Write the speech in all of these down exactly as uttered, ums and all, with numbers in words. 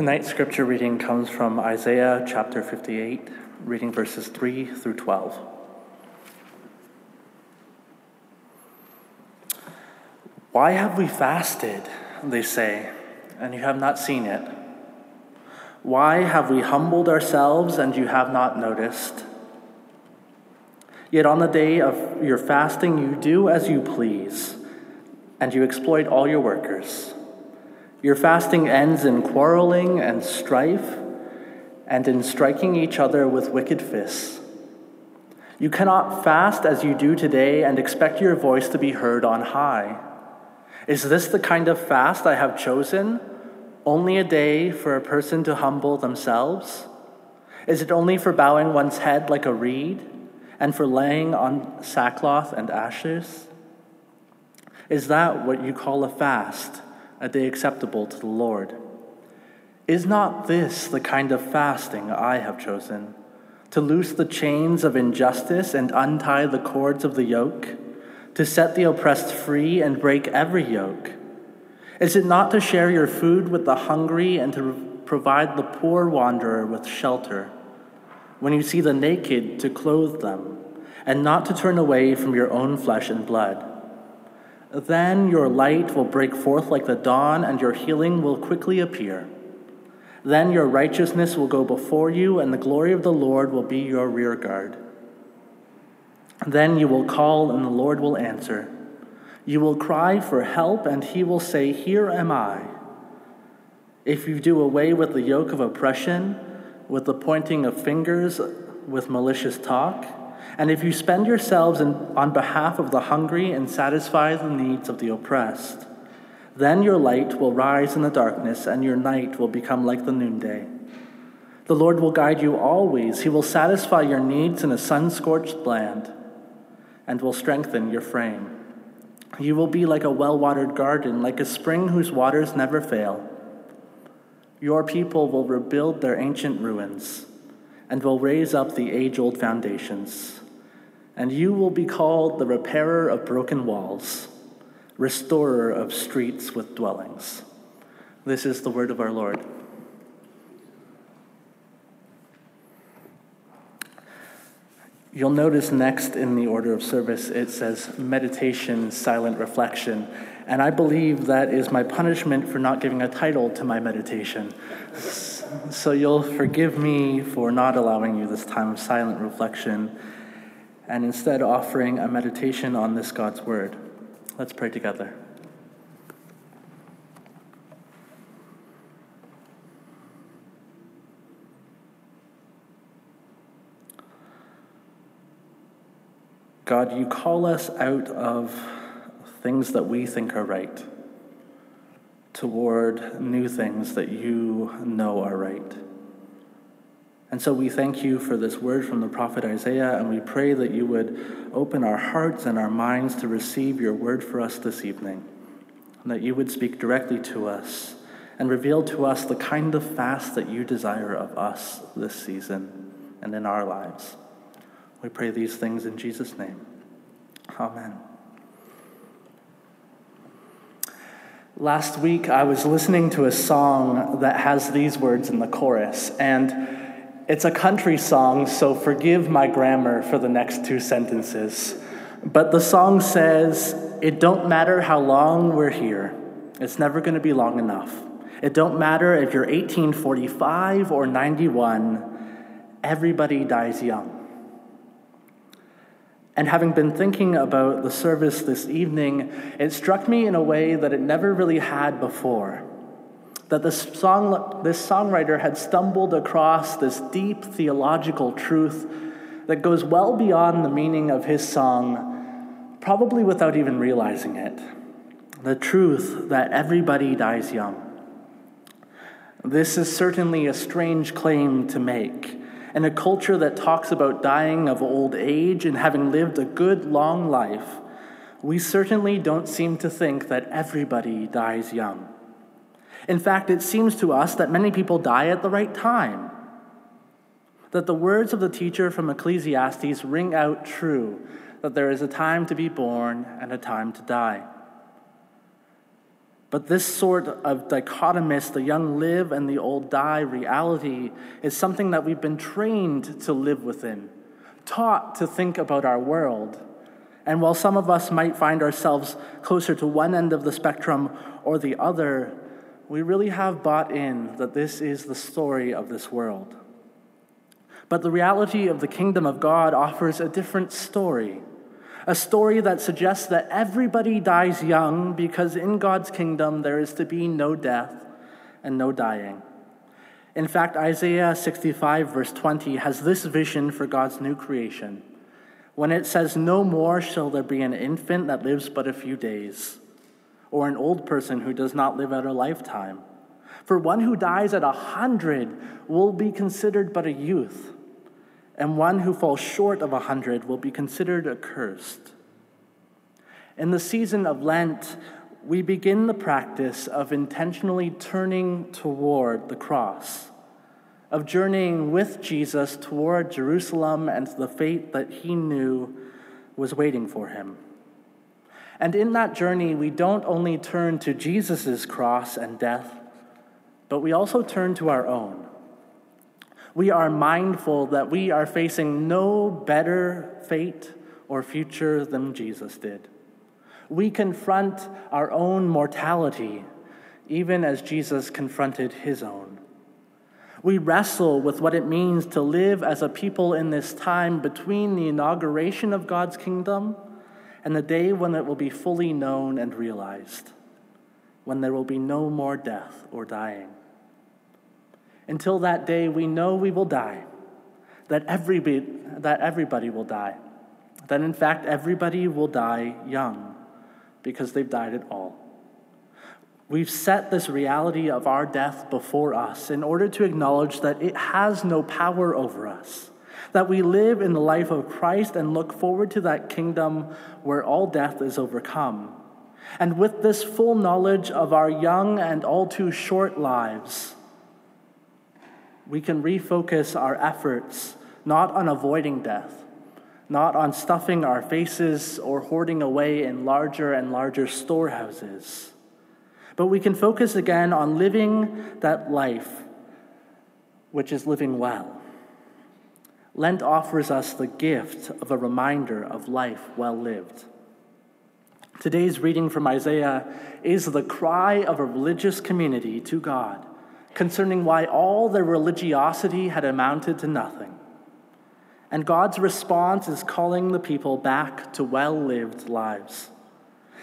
Tonight's scripture reading comes from Isaiah chapter fifty-eight, reading verses three through twelve. Why have we fasted, they say, and you have not seen it? Why have we humbled ourselves and you have not noticed? Yet on the day of your fasting you do as you please, and you exploit all your workers. Your fasting ends in quarreling and strife, and in striking each other with wicked fists. You cannot fast as you do today and expect your voice to be heard on high. Is this the kind of fast I have chosen? Only a day for a person to humble themselves? Is it only for bowing one's head like a reed, and for laying on sackcloth and ashes? Is that what you call a fast? A day acceptable to the Lord? Is not this the kind of fasting I have chosen? To loose the chains of injustice and untie the cords of the yoke? To set the oppressed free and break every yoke? Is it not to share your food with the hungry and to provide the poor wanderer with shelter? When you see the naked, to clothe them, and not to turn away from your own flesh and blood? Then your light will break forth like the dawn, and your healing will quickly appear. Then your righteousness will go before you, and the glory of the Lord will be your rear guard. Then you will call, and the Lord will answer. You will cry for help, and he will say, "Here am I." If you do away with the yoke of oppression, with the pointing of fingers, with malicious talk, and if you spend yourselves in, on behalf of the hungry and satisfy the needs of the oppressed, then your light will rise in the darkness and your night will become like the noonday. The Lord will guide you always. He will satisfy your needs in a sun-scorched land and will strengthen your frame. You will be like a well-watered garden, like a spring whose waters never fail. Your people will rebuild their ancient ruins and will raise up the age-old foundations. And you will be called the repairer of broken walls, restorer of streets with dwellings. This is the word of our Lord. You'll notice next in the order of service, it says meditation, silent reflection. And I believe that is my punishment for not giving a title to my meditation. So you'll forgive me for not allowing you this time of silent reflection and instead offering a meditation on this God's word. Let's pray together. God, you call us out of things that we think are right toward new things that you know are right. And so we thank you for this word from the prophet Isaiah, and we pray that you would open our hearts and our minds to receive your word for us this evening, and that you would speak directly to us and reveal to us the kind of fast that you desire of us this season and in our lives. We pray these things in Jesus' name. Amen. Last week, I was listening to a song that has these words in the chorus, and it's a country song, so forgive my grammar for the next two sentences. But the song says, it don't matter how long we're here. It's never going to be long enough. It don't matter if you're eighteen forty-five or ninety-one. Everybody dies young. And having been thinking about the service this evening, it struck me in a way that it never really had before. That this song, this songwriter had stumbled across this deep theological truth that goes well beyond the meaning of his song, probably without even realizing it. The truth that everybody dies young. This is certainly a strange claim to make. In a culture that talks about dying of old age and having lived a good long life, we certainly don't seem to think that everybody dies young. In fact, it seems to us that many people die at the right time, that the words of the teacher from Ecclesiastes ring out true, that there is a time to be born and a time to die. But this sort of dichotomous, the young live and the old die reality is something that we've been trained to live within, taught to think about our world. And while some of us might find ourselves closer to one end of the spectrum or the other, we really have bought in that this is the story of this world. But the reality of the kingdom of God offers a different story, a story that suggests that everybody dies young because in God's kingdom there is to be no death and no dying. In fact, Isaiah sixty-five verse twenty has this vision for God's new creation, when it says, "No more shall there be an infant that lives but a few days, or an old person who does not live out a lifetime. For one who dies at a hundred will be considered but a youth, and one who falls short of a hundred will be considered accursed." In the season of Lent, we begin the practice of intentionally turning toward the cross, of journeying with Jesus toward Jerusalem and the fate that he knew was waiting for him. And in that journey, we don't only turn to Jesus' cross and death, but we also turn to our own. We are mindful that we are facing no better fate or future than Jesus did. We confront our own mortality, even as Jesus confronted his own. We wrestle with what it means to live as a people in this time between the inauguration of God's kingdom and the day when it will be fully known and realized, when there will be no more death or dying. Until that day, we know we will die, that everybody, that everybody will die, that in fact everybody will die young because they've died at all. We've set this reality of our death before us in order to acknowledge that it has no power over us, that we live in the life of Christ and look forward to that kingdom where all death is overcome. And with this full knowledge of our young and all too short lives, we can refocus our efforts not on avoiding death, not on stuffing our faces or hoarding away in larger and larger storehouses, but we can focus again on living that life, which is living well. Lent offers us the gift of a reminder of life well lived. Today's reading from Isaiah is the cry of a religious community to God concerning why all their religiosity had amounted to nothing. And God's response is calling the people back to well-lived lives.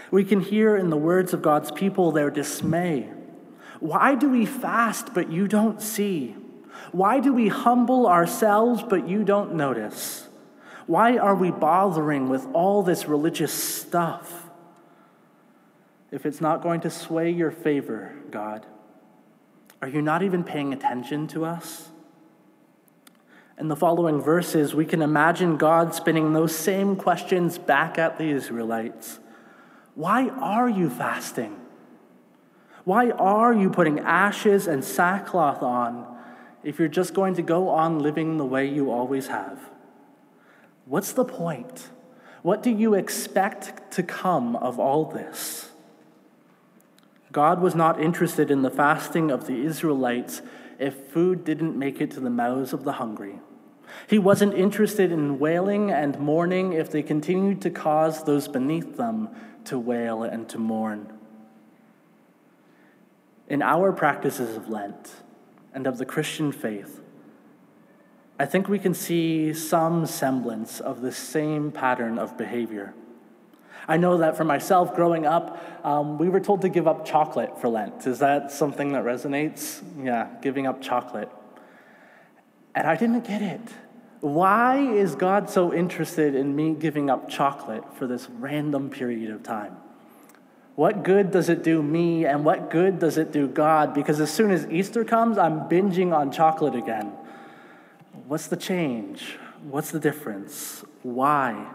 We can hear in the words of God's people their dismay. Why do we fast, but you don't see? Why do we humble ourselves, but you don't notice? Why are we bothering with all this religious stuff? If it's not going to sway your favor, God, are you not even paying attention to us? In the following verses, we can imagine God spinning those same questions back at the Israelites. Why are you fasting? Why are you putting ashes and sackcloth on if you're just going to go on living the way you always have? What's the point? What do you expect to come of all this? God was not interested in the fasting of the Israelites if food didn't make it to the mouths of the hungry. He wasn't interested in wailing and mourning if they continued to cause those beneath them to wail and to mourn. In our practices of Lent and of the Christian faith, I think we can see some semblance of the same pattern of behavior. I know that for myself, growing up, um, we were told to give up chocolate for Lent. Is that something that resonates? Yeah, giving up chocolate. And I didn't get it. Why is God so interested in me giving up chocolate for this random period of time? What good does it do me, and what good does it do God? Because as soon as Easter comes, I'm binging on chocolate again. What's the change? What's the difference? Why?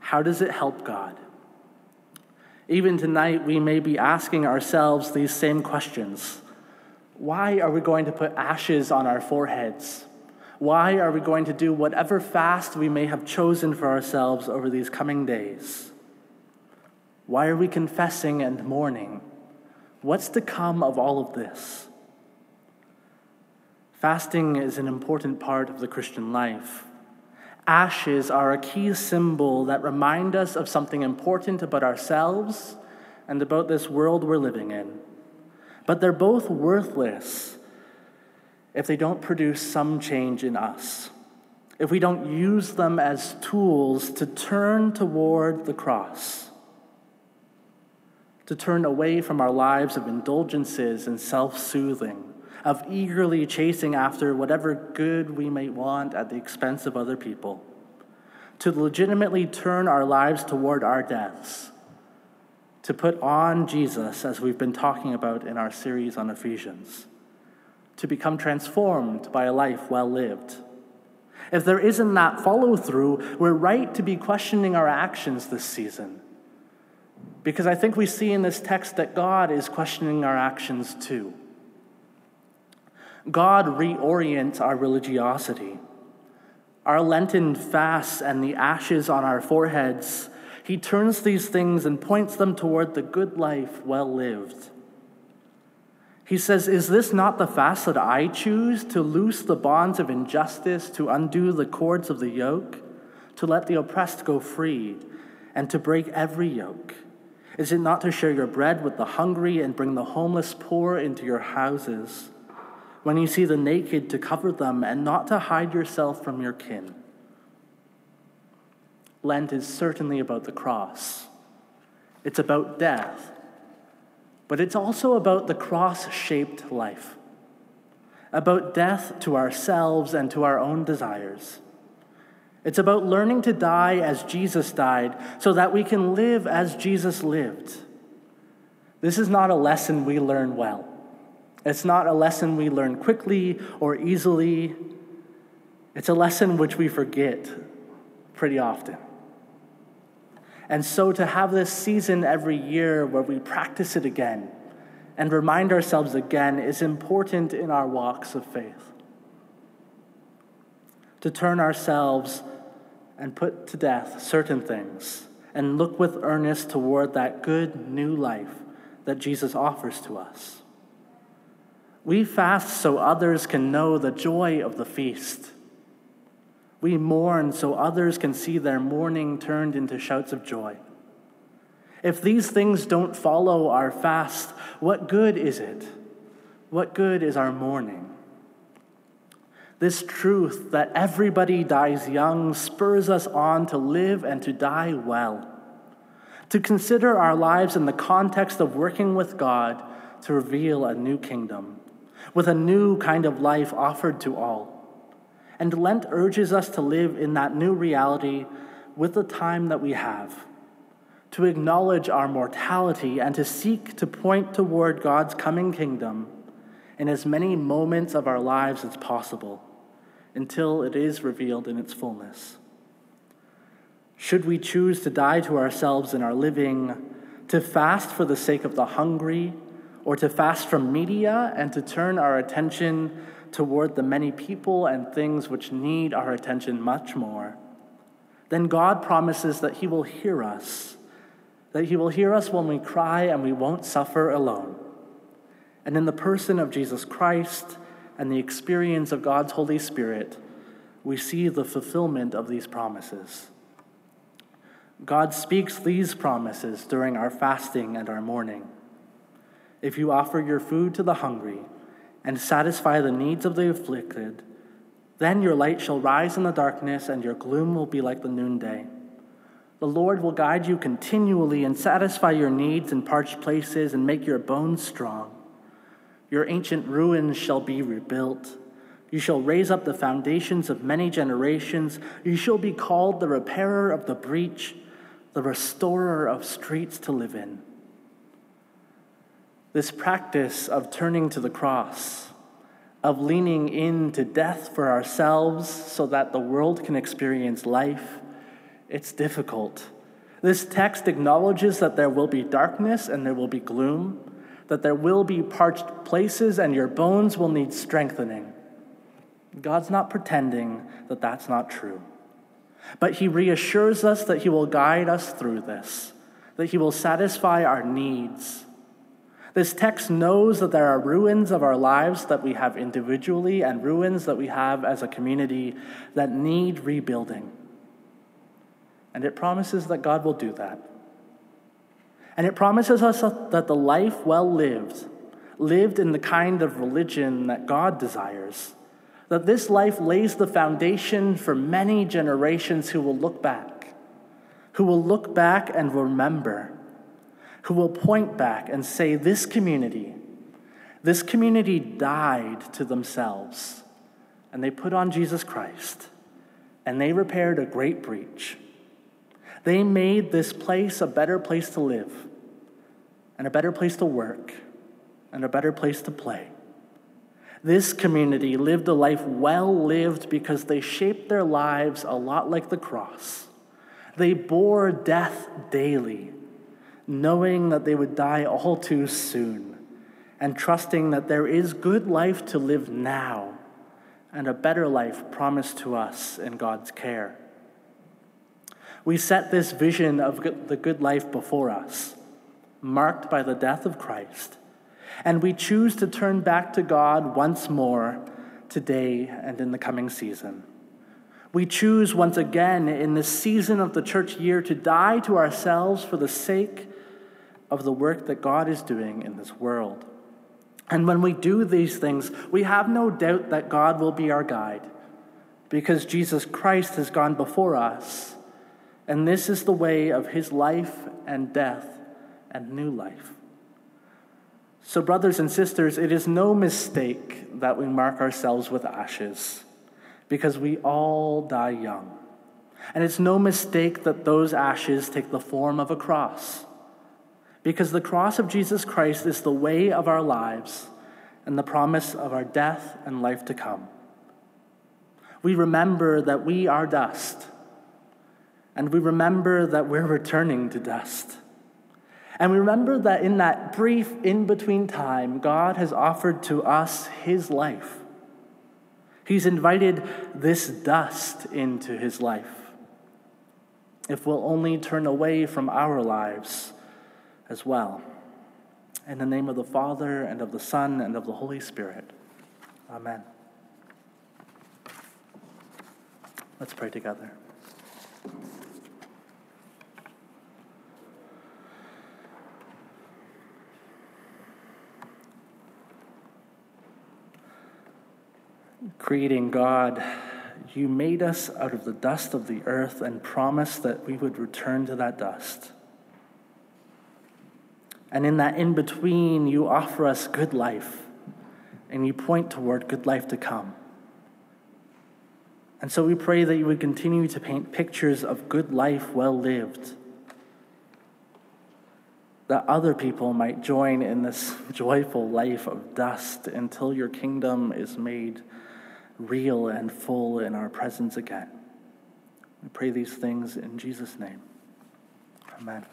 How does it help God? Even tonight, we may be asking ourselves these same questions. Why are we going to put ashes on our foreheads? Why are we going to do whatever fast we may have chosen for ourselves over these coming days? Why are we confessing and mourning? What's to come of all of this? Fasting is an important part of the Christian life. Ashes are a key symbol that remind us of something important about ourselves and about this world we're living in. But they're both worthless if they don't produce some change in us, if we don't use them as tools to turn toward the cross, to turn away from our lives of indulgences and self-soothing, of eagerly chasing after whatever good we may want at the expense of other people, to legitimately turn our lives toward our deaths, to put on Jesus as we've been talking about in our series on Ephesians, to become transformed by a life well lived. If there isn't that follow-through, we're right to be questioning our actions this season. Because I think we see in this text that God is questioning our actions too. God reorients our religiosity. Our Lenten fasts and the ashes on our foreheads, he turns these things and points them toward the good life well lived. He says, is this not the fast that I choose, to loose the bonds of injustice, to undo the cords of the yoke, to let the oppressed go free, and to break every yoke? Is it not to share your bread with the hungry and bring the homeless poor into your houses, when you see the naked to cover them and not to hide yourself from your kin? Lent is certainly about the cross. It's about death. But it's also about the cross-shaped life, about death to ourselves and to our own desires. It's about learning to die as Jesus died so that we can live as Jesus lived. This is not a lesson we learn well. It's not a lesson we learn quickly or easily. It's a lesson which we forget pretty often. And so to have this season every year where we practice it again and remind ourselves again is important in our walks of faith. To turn ourselves and put to death certain things and look with earnest toward that good new life that Jesus offers to us. We fast so others can know the joy of the feast. We mourn so others can see their mourning turned into shouts of joy. If these things don't follow our fast, what good is it? What good is our mourning? This truth that everybody dies young spurs us on to live and to die well, to consider our lives in the context of working with God to reveal a new kingdom, with a new kind of life offered to all. And Lent urges us to live in that new reality with the time that we have, to acknowledge our mortality and to seek to point toward God's coming kingdom in as many moments of our lives as possible until it is revealed in its fullness. Should we choose to die to ourselves in our living, to fast for the sake of the hungry, or to fast from media and to turn our attention toward the many people and things which need our attention much more, then God promises that he will hear us, that he will hear us when we cry and we won't suffer alone. And in the person of Jesus Christ and the experience of God's Holy Spirit, we see the fulfillment of these promises. God speaks these promises during our fasting and our mourning. If you offer your food to the hungry and satisfy the needs of the afflicted, then your light shall rise in the darkness, and your gloom will be like the noonday. The Lord will guide you continually and satisfy your needs in parched places and make your bones strong. Your ancient ruins shall be rebuilt. You shall raise up the foundations of many generations. You shall be called the repairer of the breach, the restorer of streets to live in. This practice of turning to the cross, of leaning into death for ourselves so that the world can experience life, it's difficult. This text acknowledges that there will be darkness and there will be gloom, that there will be parched places and your bones will need strengthening. God's not pretending that that's not true. But he reassures us that he will guide us through this, that he will satisfy our needs. This text knows that there are ruins of our lives that we have individually and ruins that we have as a community that need rebuilding. And it promises that God will do that. And it promises us that the life well lived, lived in the kind of religion that God desires, that this life lays the foundation for many generations who will look back, who will look back and remember, who will point back and say, this community, this community died to themselves, and they put on Jesus Christ, and they repaired a great breach. They made this place a better place to live, and a better place to work, and a better place to play. This community lived a life well lived because they shaped their lives a lot like the cross. They bore death daily, knowing that they would die all too soon, and trusting that there is good life to live now, and a better life promised to us in God's care. We set this vision of the good life before us, marked by the death of Christ, and we choose to turn back to God once more today and in the coming season. We choose once again in this season of the church year to die to ourselves for the sake of the work that God is doing in this world. And when we do these things, we have no doubt that God will be our guide, because Jesus Christ has gone before us, and this is the way of his life and death and new life. So, brothers and sisters, it is no mistake that we mark ourselves with ashes, because we all die young. And it's no mistake that those ashes take the form of a cross, because the cross of Jesus Christ is the way of our lives and the promise of our death and life to come. We remember that we are dust, and we remember that we're returning to dust. And we remember that in that brief in-between time, God has offered to us his life. He's invited this dust into his life, if we'll only turn away from our lives as well. In the name of the Father, and of the Son, and of the Holy Spirit. Amen. Let's pray together. Creating God, you made us out of the dust of the earth and promised that we would return to that dust. And in that in-between, you offer us good life, and you point toward good life to come. And so we pray that you would continue to paint pictures of good life well lived, that other people might join in this joyful life of dust until your kingdom is made real and full in our presence again. We pray these things in Jesus' name. Amen.